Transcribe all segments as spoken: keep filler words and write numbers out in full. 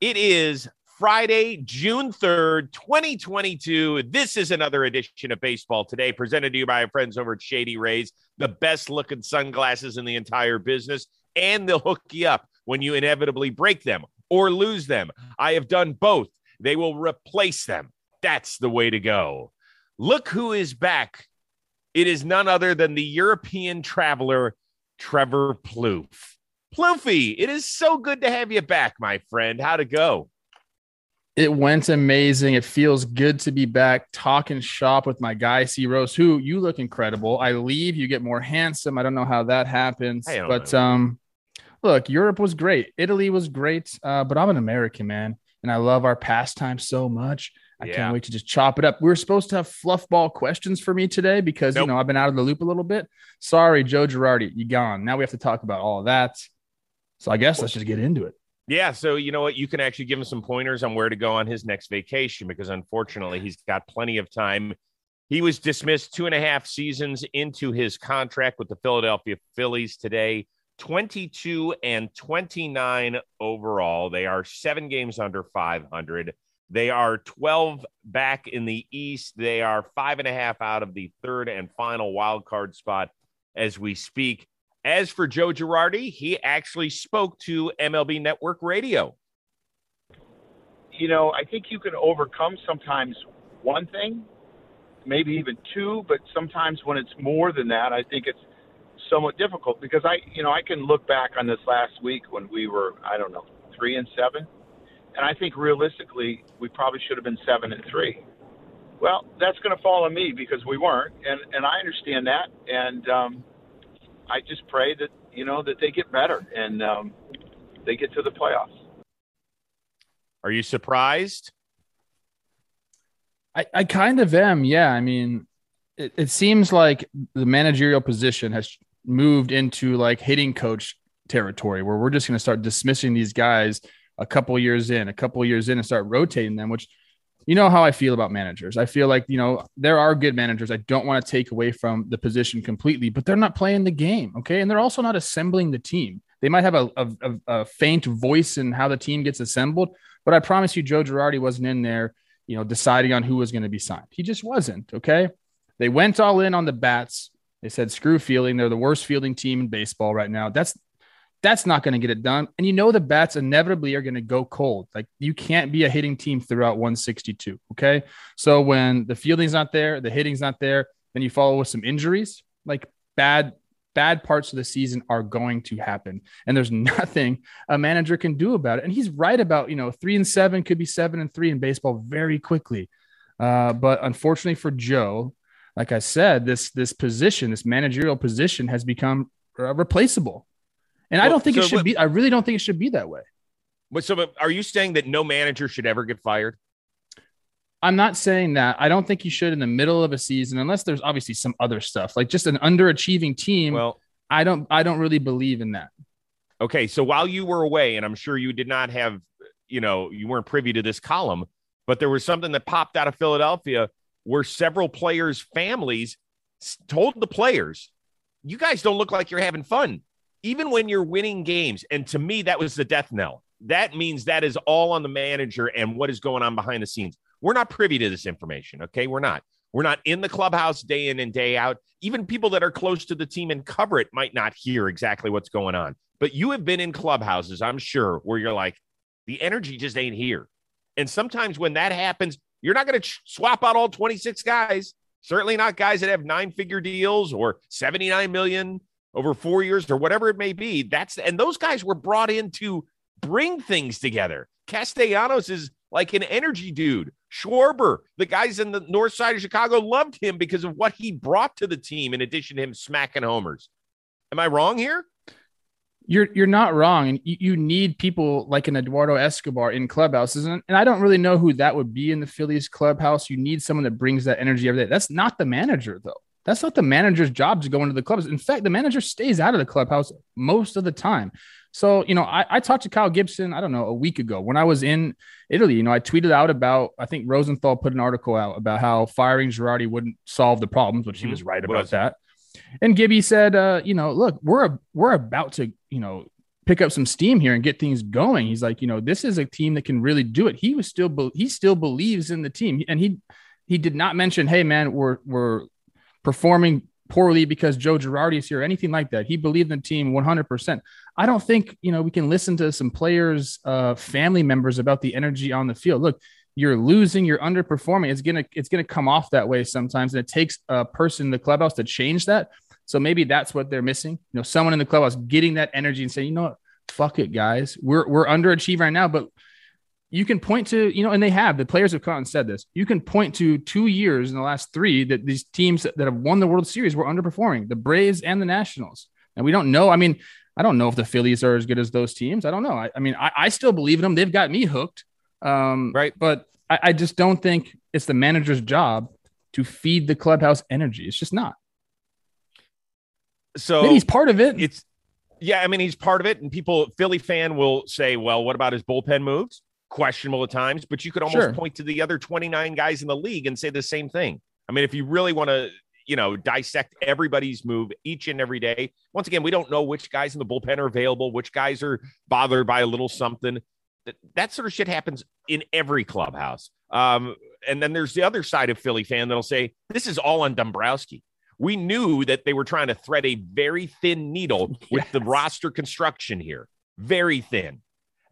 It is Friday, June third, twenty twenty-two. This is another edition of Baseball Today, presented to you by our friends over at Shady Rays, the best-looking sunglasses in the entire business, and they'll hook you up when you inevitably break them or lose them. I have done both. They will replace them. That's the way to go. Look who is back. It is none other than the European traveler, Trevor Plouffe. Plouffy, it is so good to have you back, my friend. How'd it go? It went amazing. It feels good to be back talking shop with my guy, C. Rose, who you look incredible. I leave, you get more handsome. I don't know how that happens, but um, look, Europe was great. Italy was great, uh, but I'm an American, man, and I love our pastime so much. I yeah. can't wait to just chop it up. We were supposed to have fluffball questions for me today because, nope. you know, I've been out of the loop a little bit. Sorry, Joe Girardi, you gone. Now we have to talk about all of that. So I guess let's just get into it. Yeah, so you know what? You can actually give him some pointers on where to go on his next vacation because, unfortunately, he's got plenty of time. He was dismissed two and a half seasons into his contract with the Philadelphia Phillies today, twenty-two and twenty-nine overall. They are seven games under five hundred. They are twelve back in the East. They are five and a half out of the third and final wild card spot as we speak. As for Joe Girardi, he actually spoke to M L B Network Radio. You know, I think you can overcome sometimes one thing, maybe even two, but sometimes when it's more than that, I think it's somewhat difficult because I, you know, I can look back on this last week when we were, I don't know, three and seven. And I think realistically, we probably should have been seven and three. Well, that's going to fall on me because we weren't. And, and I understand that. And um, I just pray that, you know, that they get better and um, they get to the playoffs. Are you surprised? I, I kind of am. Yeah. I mean, it, it seems like the managerial position has moved into like hitting coach territory where we're just going to start dismissing these guys a couple years in, a couple years in and start rotating them, which, you know how I feel about managers. I feel like, you know, there are good managers. I don't want to take away from the position completely, but they're not playing the game. Okay. And they're also not assembling the team. They might have a, a, a faint voice in how the team gets assembled, but I promise you, Joe Girardi wasn't in there, you know, deciding on who was going to be signed. He just wasn't. Okay. They went all in on the bats. They said, screw fielding. They're the worst fielding team in baseball right now. That's, That's not going to get it done. And you know the bats inevitably are going to go cold. Like you can't be a hitting team throughout one sixty-two, okay? So when the fielding's not there, the hitting's not there, then you follow with some injuries, like bad bad parts of the season are going to happen. And there's nothing a manager can do about it. And he's right about, you know, three and seven could be seven and three in baseball very quickly. Uh, but unfortunately for Joe, like I said, this this position, this managerial position has become uh, replaceable. And I don't think so, it should be. I really don't think it should be that way. But so but are you saying that no manager should ever get fired? I'm not saying that. I don't think you should in the middle of a season, unless there's obviously some other stuff, like just an underachieving team. Well, I don't I don't really believe in that. OK, so while you were away, and I'm sure you did not have, you know, you weren't privy to this column, but there was something that popped out of Philadelphia where several players' families told the players, you guys don't look like you're having fun. Even when you're winning games, and to me, that was the death knell. That means that is all on the manager and what is going on behind the scenes. We're not privy to this information, okay? We're not. We're not in the clubhouse day in and day out. Even people that are close to the team and cover it might not hear exactly what's going on. But you have been in clubhouses, I'm sure, where you're like, the energy just ain't here. And sometimes when that happens, you're not going to swap out all twenty-six guys, certainly not guys that have nine-figure deals or seventy-nine million dollars. Over four years or whatever it may be. That's and those guys were brought in to bring things together. Castellanos is like an energy dude. Schwarber, the guys in the north side of Chicago loved him because of what he brought to the team in addition to him smacking homers. Am I wrong here? You're you're not wrong. And you, you need people like an Eduardo Escobar in clubhouses. And, and I don't really know who that would be in the Phillies clubhouse. You need someone that brings that energy every day. That's not the manager, though. That's not the manager's job to go into the clubhouse. In fact, the manager stays out of the clubhouse most of the time. So, you know, I, I talked to Kyle Gibson, I don't know, a week ago when I was in Italy. You know, I tweeted out about, I think Rosenthal put an article out about how firing Girardi wouldn't solve the problems, which he was right about was. that. And Gibby said, uh, you know, look, we're, we're about to, you know, pick up some steam here and get things going. He's like, you know, this is a team that can really do it. He was still, be- he still believes in the team. And he, he did not mention, hey man, we're, we're performing poorly because Joe Girardi is here or anything like that. He believed in the team one hundred percent. I don't think, you know, we can listen to some players, uh, family members about the energy on the field. Look, you're losing, you're underperforming. It's going to, it's going to come off that way sometimes. And it takes a person in the clubhouse to change that. So maybe that's what they're missing. You know, someone in the clubhouse getting that energy and saying, you know what, fuck it, guys. We're we're underachieving right now, but you can point to, you know, and they have, the players have come out and said this. You can point to two years in the last three that these teams that have won the World Series were underperforming, the Braves and the Nationals. And we don't know. I mean, I don't know if the Phillies are as good as those teams. I don't know. I, I mean, I, I still believe in them. They've got me hooked. Um, right. But I, I just don't think it's the manager's job to feed the clubhouse energy. It's just not. So maybe he's part of it. It's yeah. I mean, he's part of it. And people, Philly fan will say, well, what about his bullpen moves? Questionable at times, but you could almost sure. point to the other twenty-nine guys in the league and say the same thing. I mean, if you really want to, you know, dissect everybody's move each and every day, once again, we don't know which guys in the bullpen are available, which guys are bothered by a little something. That, that sort of shit happens in every clubhouse. Um, and then there's the other side of Philly fan that'll say, this is all on Dombrowski. We knew that they were trying to thread a very thin needle with yes. the roster construction here. Very thin.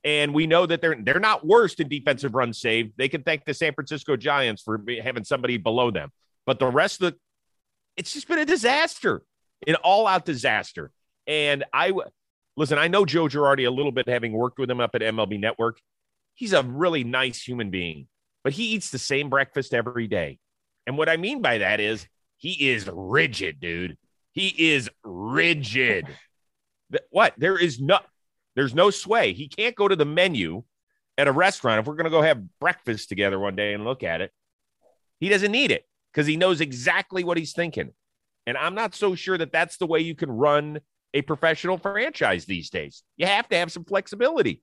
And we know that they're they're not worst in defensive runs saved. They can thank the San Francisco Giants for having somebody below them. But the rest of the – it's just been a disaster, an all-out disaster. And I – listen, I know Joe Girardi a little bit, having worked with him up at M L B Network. He's a really nice human being, but he eats the same breakfast every day. And what I mean by that is he is rigid, dude. He is rigid. What? There is no – There's no sway. He can't go to the menu at a restaurant. If we're going to go have breakfast together one day and look at it, he doesn't need it because he knows exactly what he's thinking. And I'm not so sure that that's the way you can run a professional franchise these days. You have to have some flexibility.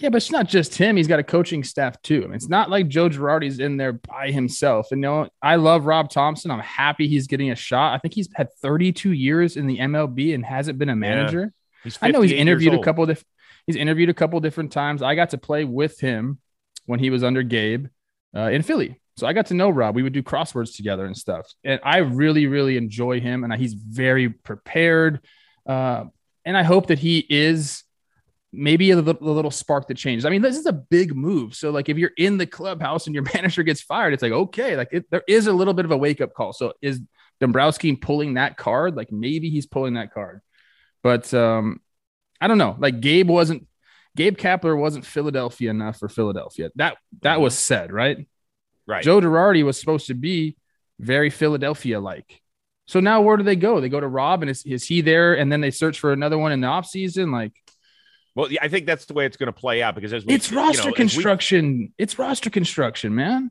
Yeah, but it's not just him. He's got a coaching staff too. I mean, it's not like Joe Girardi's in there by himself. And you know, I love Rob Thompson. I'm happy he's getting a shot. I think he's had thirty-two years in the M L B and hasn't been a manager. Yeah. I know he's interviewed a couple of he's interviewed a couple different times. I got to play with him when he was under Gabe uh, in Philly. So I got to know Rob. We would do crosswords together and stuff. And I really, really enjoy him. And he's very prepared. Uh, and I hope that he is maybe a little, a little spark that changes. I mean, this is a big move. So like if you're in the clubhouse and your manager gets fired, it's like, okay, like it, there is a little bit of a wake-up call. So is Dombrowski pulling that card? Like maybe he's pulling that card. But um, I don't know. Like Gabe wasn't, Gabe Kapler wasn't Philadelphia enough for Philadelphia. That that was said, right? Right. Joe Girardi was supposed to be very Philadelphia-like. So now where do they go? They go to Rob, and is is he there? And then they search for another one in the offseason? Like, well, I think that's the way it's going to play out because as we, it's roster you know, construction. We, it's roster construction, man.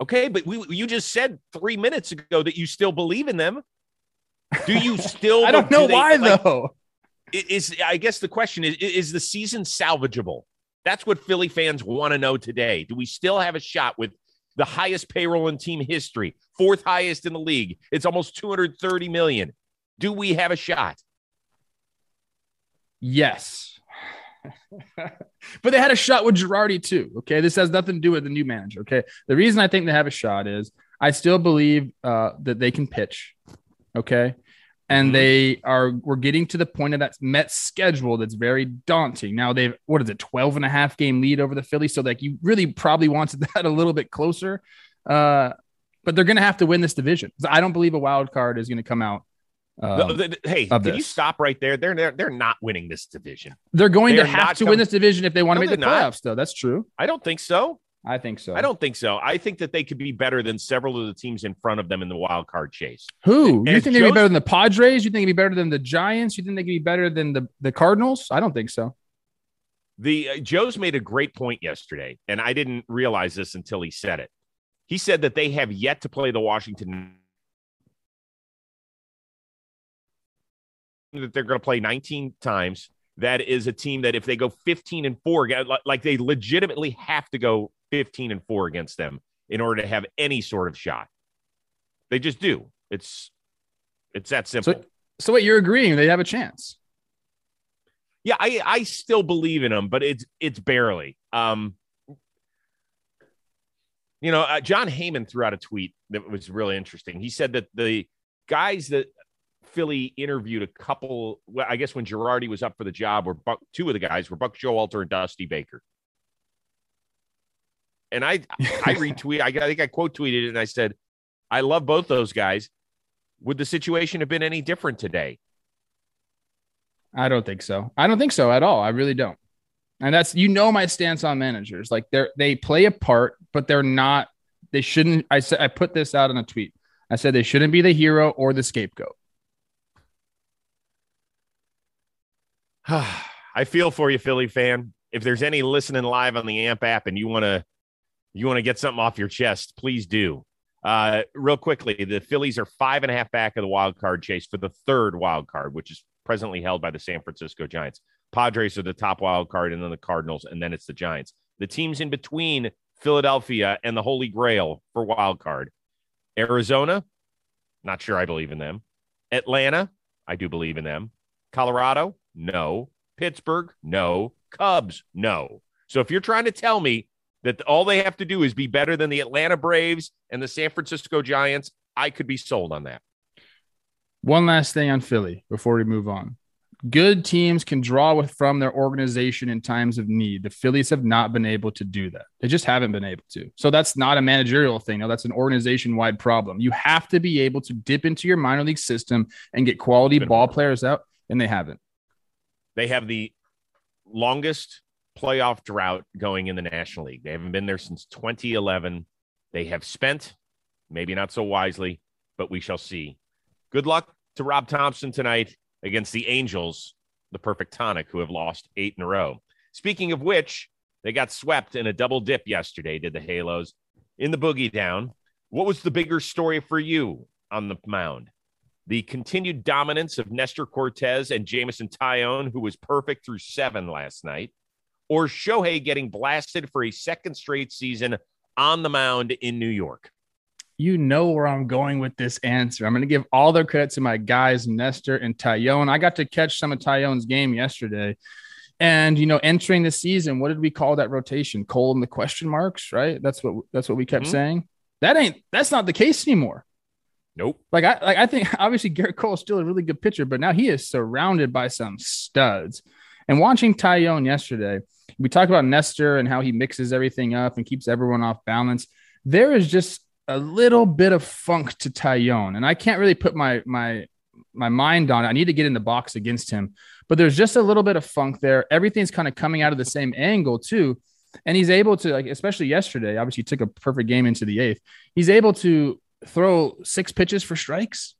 Okay, but we you just said three minutes ago that you still believe in them. Do you still? I don't know do why, like, though. Is I guess the question is, is the season salvageable? That's what Philly fans want to know today. Do we still have a shot with the highest payroll in team history, fourth highest in the league? It's almost two hundred thirty million dollars. Do we have a shot? Yes. But they had a shot with Girardi, too. Okay. This has nothing to do with the new manager. Okay. The reason I think they have a shot is I still believe uh, that they can pitch. Okay. And they are, we're getting to the point of that Mets schedule that's very daunting. Now they've, what is it, twelve and a half game lead over the Phillies. So like you really probably wanted that a little bit closer, uh, but they're going to have to win this division. I don't believe a wild card is going to come out. Uh, the, the, hey, can this. you stop right there? They're, they're, they're not winning this division. They're going they to have to com- win this division if they want no, to make the playoffs not. though. That's true. I don't think so. I think so. I don't think so. I think that they could be better than several of the teams in front of them in the wild card chase. Who? And you think they'd Joe's- be better than the Padres? You think they'd be better than the Giants? You think they could be better than the, the Cardinals? I don't think so. The uh, Joe's made a great point yesterday, and I didn't realize this until he said it. He said that they have yet to play the Washington. That they're going to play nineteen times. That is a team that if they go fifteen and four, like they legitimately have to go fifteen and four against them in order to have any sort of shot. They just do. It's it's that simple. So, so what you're agreeing, they have a chance. yeah, I, I still believe in him, but it's it's barely. Um, you know, uh, John Heyman threw out a tweet that was really interesting. He said that the guys that Philly interviewed a couple, well, I guess when Girardi was up for the job, were Buck, two of the guys were Buck Showalter and Dusty Baker. And I I retweet, I, I think I quote tweeted it, and I said, I love both those guys. Would the situation have been any different today? I don't think so. I don't think so at all. I really don't. And that's, you know, my stance on managers. Like they're, they play a part, but they're not, they shouldn't. I said, I put this out in a tweet. I said, they shouldn't be the hero or the scapegoat. I feel for you, Philly fan. If there's any listening live on the AMP app and you want to, you want to get something off your chest, please do. Uh, real quickly, the Phillies are five and a half back of the wild card chase for the third wild card, which is presently held by the San Francisco Giants. Padres are the top wild card, and then the Cardinals, and then it's the Giants. The teams in between Philadelphia and the Holy Grail for wild card. Arizona, not sure I believe in them. Atlanta, I do believe in them. Colorado, no. Pittsburgh, no. Cubs, no. So if you're trying to tell me that all they have to do is be better than the Atlanta Braves and the San Francisco Giants, I could be sold on that. One last thing on Philly before we move on. Good teams can draw with from their organization in times of need. The Phillies have not been able to do that. They just haven't been able to. So that's not a managerial thing. No, that's an organization-wide problem. You have to be able to dip into your minor league system and get quality ball players out, and they haven't. They have the longest playoff drought going in the National League. They haven't been there since twenty eleven. They have spent, maybe not so wisely, but we shall see. Good luck to Rob Thompson tonight against the Angels, the Perfect Tonic, who have lost eight in a row. Speaking of which, they got swept in a double dip yesterday, did the Halos, in the Boogie Down. What was the bigger story for you on the mound? The continued dominance of Nestor Cortes and Jameson Taillon, who was perfect through seven last night, or Shohei getting blasted for a second straight season on the mound in New York? You know where I'm going with this answer. I'm going to give all their credit to my guys, Nestor and Taillon. I got to catch some of Taillon's game yesterday. And, you know, entering the season, what did we call that rotation? Cole and the question marks, right? That's what that's what we kept mm-hmm. saying. That ain't that's not the case anymore. Nope. Like I like I think obviously Gerrit Cole is still a really good pitcher, but now he is surrounded by some studs. And watching Taillon yesterday, we talk about Nestor and how he mixes everything up and keeps everyone off balance. There is just a little bit of funk to Taillon, and I can't really put my my my mind on it. I need to get in the box against him, but there's just a little bit of funk there. Everything's kind of coming out of the same angle too, and he's able to, like, especially yesterday, obviously took a perfect game into the eighth. He's able to throw six pitches for strikes.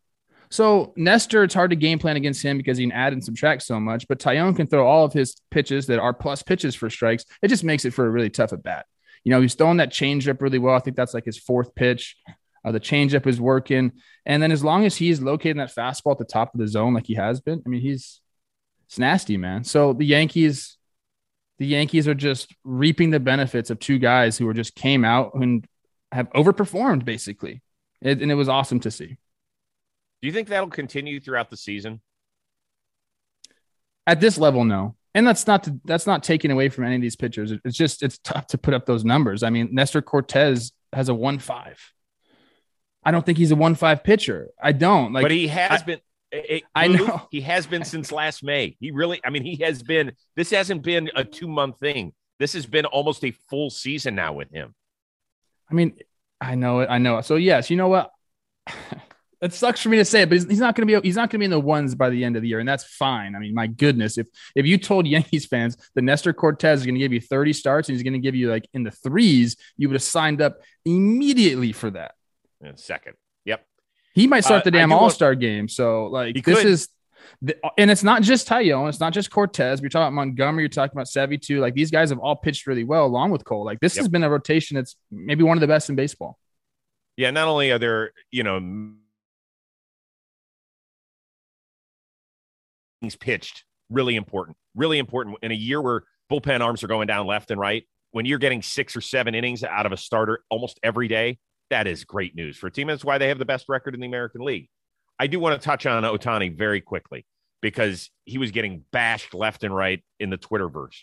So Nestor, it's hard to game plan against him because he can add and subtract so much, but Taillon can throw all of his pitches that are plus pitches for strikes. It just makes it for a really tough at bat. You know, he's throwing that changeup really well. I think that's like his fourth pitch. Uh, the changeup is working. And then as long as he's locating that fastball at the top of the zone like he has been, I mean, he's it's nasty, man. So the Yankees, the Yankees are just reaping the benefits of two guys who were just came out and have overperformed, basically. It, and it was awesome to see. Do you think that'll continue throughout the season? At this level, no. And that's not to, that's not taken away from any of these pitchers. It's just, it's tough to put up those numbers. I mean, Nestor Cortes has a one five. I don't think he's a one five pitcher. I don't. Like, but he has I, been. It, I Luke, know. He has been since last May. He really, I mean, he has been, this hasn't been a two-month thing. This has been almost a full season now with him. I mean, I know it. I know it. So, yes, you know what? It sucks for me to say it, but he's not going to be he's not going to be in the ones by the end of the year, and that's fine. I mean, my goodness, if if you told Yankees fans that Nestor Cortes is going to give you thirty starts and he's going to give you like in the threes, you would have signed up immediately for that. And second, yep, he might start uh, the damn All Star game. So like this could. is, the, and it's not just Taillon, it's not just Cortes. We're talking about Montgomery, you're talking about Sevy too. Like these guys have all pitched really well along with Cole. Like this yep. has been a rotation that's maybe one of the best in baseball. Yeah, not only are there, you know, he's pitched really important, really important in a year where bullpen arms are going down left and right. When you're getting six or seven innings out of a starter almost every day, that is great news for a team. That's why they have the best record in the American League. I do want to touch on Ohtani very quickly. because he was getting bashed left and right in the Twitterverse.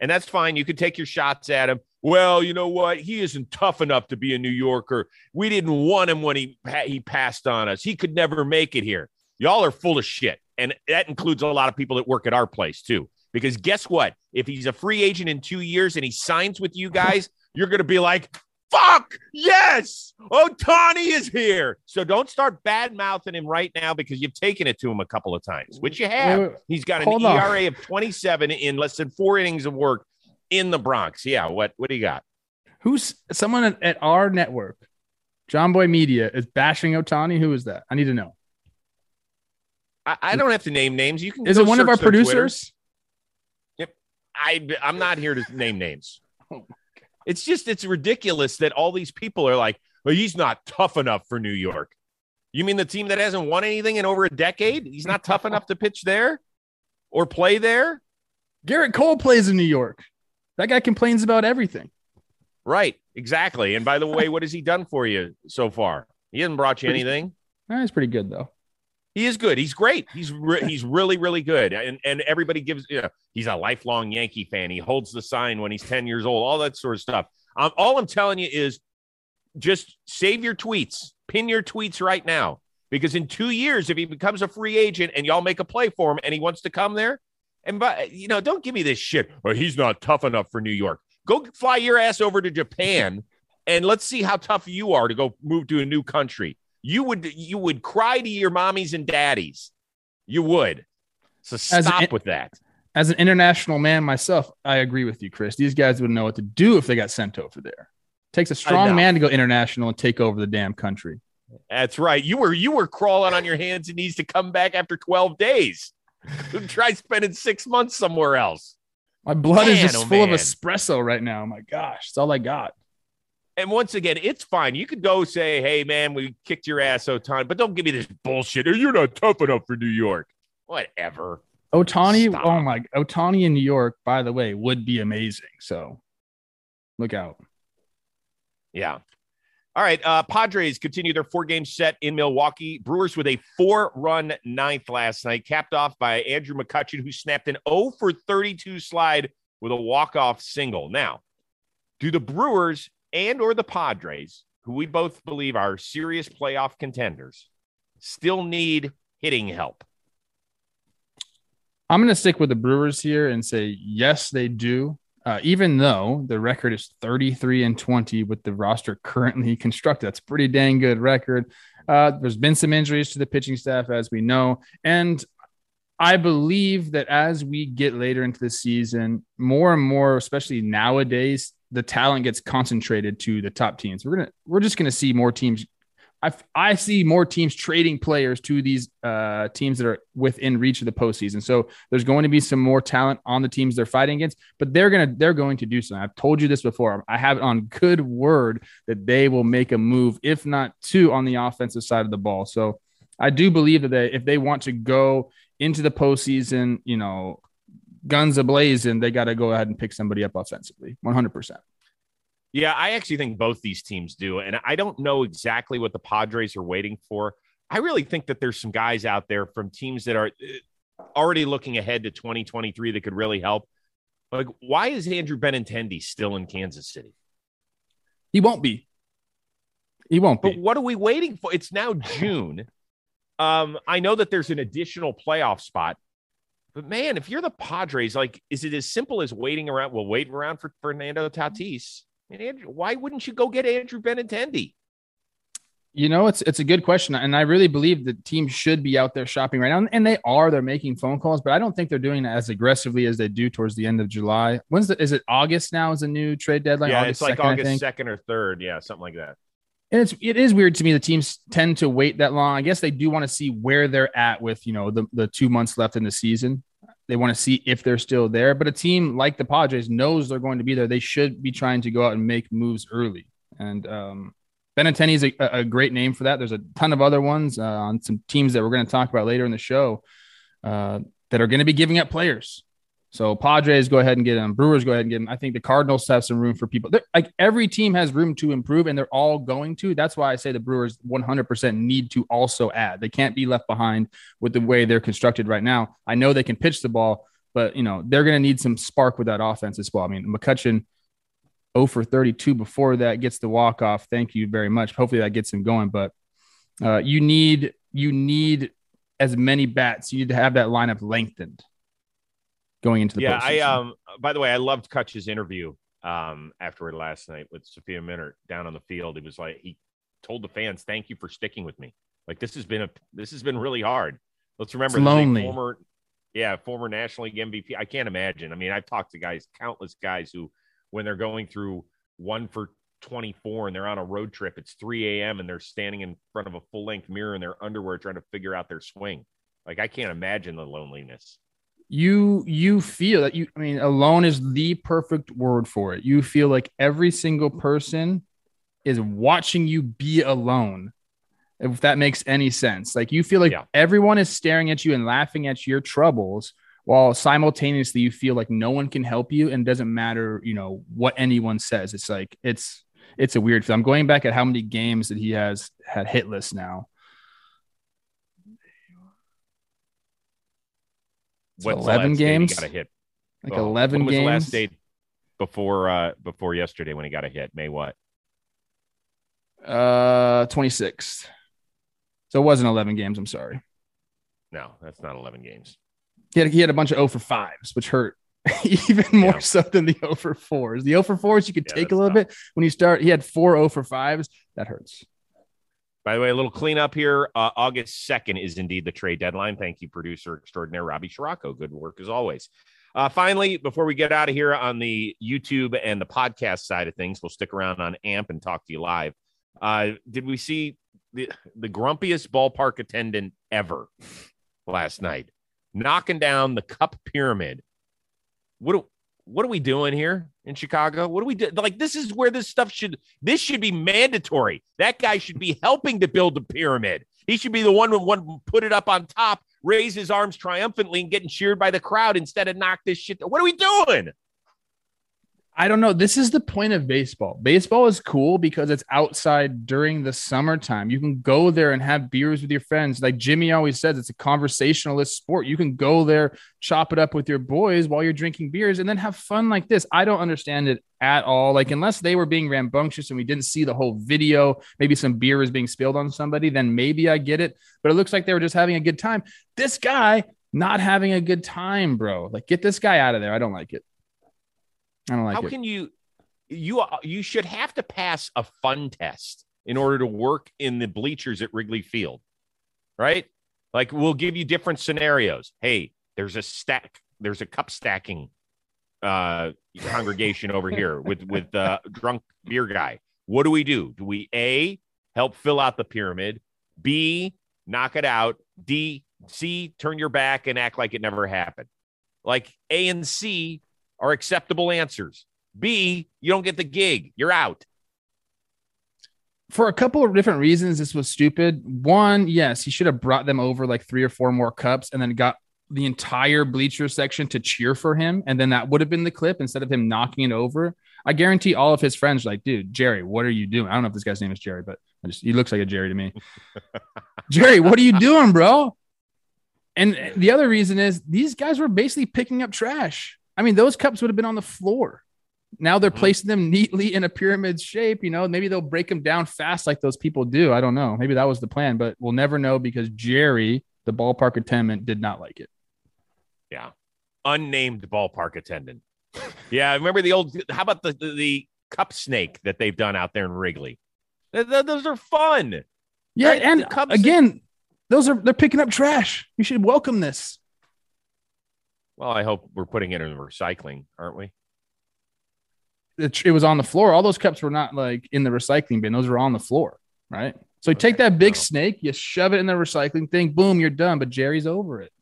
And that's fine. You can take your shots at him. Well, you know what? He isn't tough enough to be a New Yorker. We didn't want him when he he passed on us. He could never make it here. Y'all are full of shit. And that includes a lot of people that work at our place, too. Because guess what? If he's a free agent in two years and he signs with you guys, you're going to be like, fuck, yes, Ohtani is here. So don't start bad-mouthing him right now because you've taken it to him a couple of times, which you have. Wait, wait, he's got an E R A of twenty-seven in less than four innings of work in the Bronx. Yeah, what, what do you got? Who's someone at, at our network, John Boy Media, is bashing Ohtani? Who is that? I need to know. I, I don't have to name names. You can. Is it one of our producers? Twitter. Yep. I, I'm not here to name names. Oh. It's just, it's ridiculous that all these people are like, well, he's not tough enough for New York. You mean the team that hasn't won anything in over a decade? He's not tough enough to pitch there or play there? Gerrit Cole plays in New York. That guy complains about everything. Right, exactly. And by the way, what has he done for you so far? He hasn't brought you pretty, anything. He's pretty good, though. He is good. He's great. He's re- he's really, really good. And and everybody gives, you know, he's a lifelong Yankee fan. He holds the sign when he's ten years old, all that sort of stuff. Um, all I'm telling you is just save your tweets, pin your tweets right now, because in two years, if he becomes a free agent and y'all make a play for him and he wants to come there, and, but you know, don't give me this shit. Well, he's not tough enough for New York. Go fly your ass over to Japan and let's see how tough you are to go move to a new country. You would you would cry to your mommies and daddies. You would. So stop an, with that. As an international man myself, I agree with you, Chris. These guys wouldn't know what to do if they got sent over there. It takes a strong man to go international and take over the damn country. That's right. You were you were crawling on your hands and knees to come back after twelve days. Try spending six months somewhere else. My blood man, is just oh full man. of espresso right now. My gosh, it's all I got. And once again, it's fine. You could go say, hey, man, we kicked your ass, Ohtani, but don't give me this bullshit. You're not tough enough for New York. Whatever. Ohtani, Stop. oh my, Ohtani in New York, by the way, would be amazing. So look out. Yeah. All right. Uh, Padres continue their four-game set in Milwaukee. Brewers with a four-run ninth last night, capped off by Andrew McCutchen, who snapped an oh for thirty-two slide with a walk-off single. Now, do the Brewers and or the Padres, who we both believe are serious playoff contenders, still need hitting help? I'm going to stick with the Brewers here and say, yes, they do. Uh, even though the record is thirty-three and twenty with the roster currently constructed, that's a pretty dang good record. Uh, there's been some injuries to the pitching staff, as we know. And I believe that as we get later into the season, more and more, especially nowadays, the talent gets concentrated to the top teams. We're gonna, we're just gonna see more teams. I, I see more teams trading players to these uh, teams that are within reach of the postseason. So there's going to be some more talent on the teams they're fighting against, but they're gonna, they're going to do something. I've told you this before. I have it on good word that they will make a move, if not two, on the offensive side of the ball. So I do believe that they, if they want to go into the postseason, you know, guns ablaze, and they got to go ahead and pick somebody up offensively. one hundred percent. Yeah, I actually think both these teams do. And I don't know exactly what the Padres are waiting for. I really think that there's some guys out there from teams that are already looking ahead to twenty twenty-three that could really help. Like, why is Andrew Benintendi still in Kansas City? He won't be. He won't be. But what are we waiting for? It's now June. um, I know that there's an additional playoff spot. But, man, if you're the Padres, like, is it as simple as waiting around? Well, waiting around for Fernando Tatis. And Andrew, why wouldn't you go get Andrew Benintendi? You know, it's it's a good question. And I really believe the team should be out there shopping right now. And they are. They're making phone calls. But I don't think they're doing it as aggressively as they do towards the end of July. When's the, is it August now is the new trade deadline? Yeah, August it's like second, August second or third. Yeah, something like that. And it's, it is weird to me. The teams tend to wait that long. I guess they do want to see where they're at with, you know, the, the two months left in the season. They want to see if they're still there, but a team like the Padres knows they're going to be there. They should be trying to go out and make moves early. And um, Benintendi is a, a great name for that. There's a ton of other ones uh, on some teams that we're going to talk about later in the show uh, that are going to be giving up players. So Padres go ahead and get him. Brewers go ahead and get him. I think the Cardinals have some room for people. They're, like every team has room to improve, and they're all going to. That's why I say the Brewers one hundred percent need to also add. They can't be left behind with the way they're constructed right now. I know they can pitch the ball, but you know they're going to need some spark with that offense as well. I mean, McCutchen oh for thirty-two before that gets the walk off. Thank you very much. Hopefully that gets him going. But uh, you need you need as many bats. You need to have that lineup lengthened going into the yeah, postseason. I um. By the way, I loved Cutch's interview um afterward last night with Sophia Minner down on the field. He was like, he told the fans, "Thank you for sticking with me. Like this has been a this has been really hard. Let's remember, lonely former, yeah, former National League M V P. I can't imagine. I mean, I've talked to guys, countless guys who, when they're going through one for twenty-four and they're on a road trip, it's three a.m. and they're standing in front of a full length mirror in their underwear trying to figure out their swing. Like I can't imagine the loneliness." You you feel that you I mean alone is the perfect word for it. You feel like every single person is watching you be alone, if that makes any sense. Like you feel like yeah. everyone is staring at you and laughing at your troubles, while simultaneously you feel like no one can help you and it doesn't matter, you know, what anyone says. It's like it's it's a weird feel. I'm going back at how many games that he has had hitless now. What's eleven games? Got a hit. Like oh, eleven games. When was the last day before uh, before yesterday when he got a hit? May what? Uh, twenty-sixth. So it wasn't eleven games. I'm sorry. No, that's not eleven games. He had, he had a bunch of oh for fives, which hurt even more yeah. so than the oh for fours. The oh for fours you could yeah, take a little tough. bit. When you start, he had four oh for fives. That hurts. By the way, a little cleanup here. Uh, August second is indeed the trade deadline. Thank you, producer extraordinaire Robbie Scirocco. Good work as always. Uh, finally, before we get out of here on the YouTube and the podcast side of things, we'll stick around on A M P and talk to you live. Uh, did we see the, the grumpiest ballpark attendant ever last night? Knocking down the cup pyramid. What do, what are we doing here in Chicago? What do we do? Like, this is where this stuff should, this should be mandatory. That guy should be helping to build a pyramid. He should be the one who one put it up on top, raise his arms triumphantly and getting cheered by the crowd instead of knock this shit. What are we doing? I don't know. This is the point of baseball. Baseball is cool because it's outside during the summertime. You can go there and have beers with your friends. Like Jimmy always says, it's a conversationalist sport. You can go there, chop it up with your boys while you're drinking beers and then have fun like this. I don't understand it at all. Like unless they were being rambunctious and we didn't see the whole video, maybe some beer was being spilled on somebody, then maybe I get it. But it looks like they were just having a good time. This guy not having a good time, bro. Like get this guy out of there. I don't like it. I don't like How it. can you, you, you should have to pass a fun test in order to work in the bleachers at Wrigley Field, right? Like we'll give you different scenarios. Hey, there's a stack, there's a cup stacking uh, congregation over here with, with the uh, drunk beer guy. What do we do? Do we A, help fill out the pyramid, B, knock it out, D, C, turn your back and act like it never happened? Like A and C are acceptable answers. B, you don't get the gig. You're out. For a couple of different reasons, this was stupid. One, yes, he should have brought them over like three or four more cups and then got the entire bleacher section to cheer for him. And then that would have been the clip instead of him knocking it over. I guarantee all of his friends like, dude, Jerry, what are you doing? I don't know if this guy's name is Jerry, but I just, he looks like a Jerry to me. Jerry, what are you doing, bro? And the other reason is these guys were basically picking up trash. I mean, those cups would have been on the floor. Now they're placing them neatly in a pyramid shape. You know, maybe they'll break them down fast like those people do. I don't know. Maybe that was the plan, but we'll never know because Jerry, the ballpark attendant, did not like it. Yeah. Unnamed ballpark attendant. Yeah. I remember the old, how about the, the, the cup snake that they've done out there in Wrigley? Th- th- those are fun. Yeah. Right? And again, those are, they're picking up trash. You should welcome this. Well, I hope we're putting it in recycling, aren't we? It, it was on the floor. All those cups were not like in the recycling bin. Those were on the floor, right? So you okay, take that big no. snake, you shove it in the recycling thing, boom, you're done. But Jerry's over it.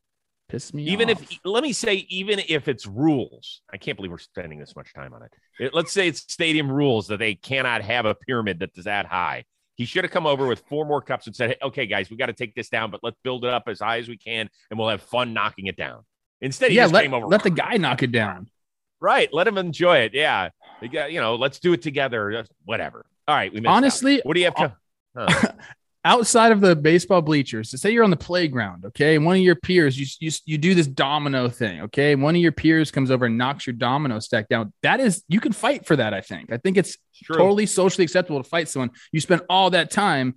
Piss me even off. Even if, let me say, even if it's rules, I can't believe we're spending this much time on it. it. Let's say it's stadium rules that they cannot have a pyramid that is that high. He should have come over with four more cups and said, hey, okay, guys, we got to take this down, but let's build it up as high as we can, and we'll have fun knocking it down. Instead, he yeah, just let, came over. Let the guy knock it down. Right. Let him enjoy it. Yeah. They got, you know, let's do it together. Whatever. All right. We Honestly, out. What do you have to huh. outside of the baseball bleachers? To say you're on the playground, okay, and one of your peers, you, you you do this domino thing, okay, and one of your peers comes over and knocks your domino stack down. That is, you can fight for that. I think. I think it's True. Totally socially acceptable to fight someone. You spend all that time.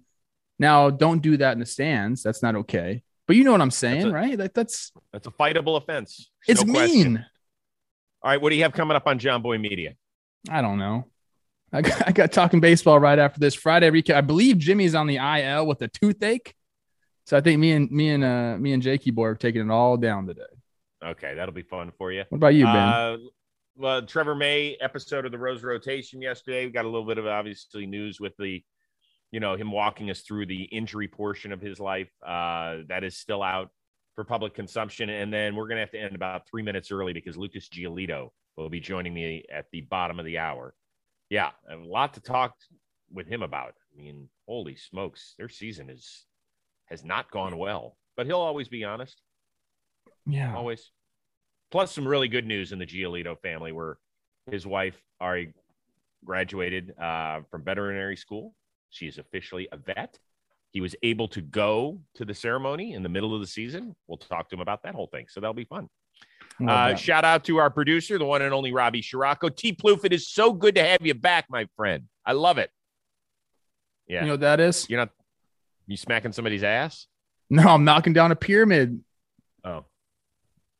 Now, don't do that in the stands. That's not okay. But you know what I'm saying, that's a, right? That, that's that's a fightable offense. It's no mean. Question. All right, what do you have coming up on John Boy Media? I don't know. I got, I got Talking Baseball right after this Friday recap. I believe Jimmy's on the I L with a toothache, so I think me and me and uh, me and Jakey Boy are taking it all down today. Okay, that'll be fun for you. What about you, Ben? Uh, well, Trevor May episode of the Rose Rotation yesterday. We got a little bit of obviously news with the, you know, him walking us through the injury portion of his life. Uh, that is still out for public consumption, and then we're gonna have to end about three minutes early because Lucas Giolito will be joining me at the bottom of the hour. Yeah, a lot to talk with him about. I mean, holy smokes, their season is has not gone well, but he'll always be honest. Yeah, always. Plus, some really good news in the Giolito family, where his wife Ari graduated uh, from veterinary school. She is officially a vet. He was able to go to the ceremony in the middle of the season. We'll talk to him about that whole thing, so that'll be fun. Uh, shout out to our producer, the one and only Robbie Scirocco. T. Plouffe, it is so good to have you back, my friend. I love it. Yeah, you know what that is? You're not you smacking somebody's ass? No, I'm knocking down a pyramid. Oh,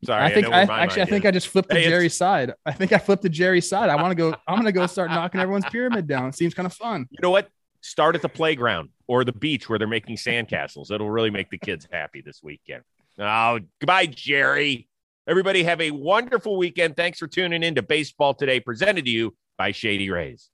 sorry. I think I, I actually I think is. I just flipped hey, the Jerry side. I think I flipped the Jerry side. I want to go. I'm gonna go start knocking everyone's pyramid down. Seems kind of fun. You know what? Start at the playground or the beach where they're making sandcastles. It'll really make the kids happy this weekend. Oh, goodbye, Jerry. Everybody have a wonderful weekend. Thanks for tuning in to Baseball Today, presented to you by Shady Rays.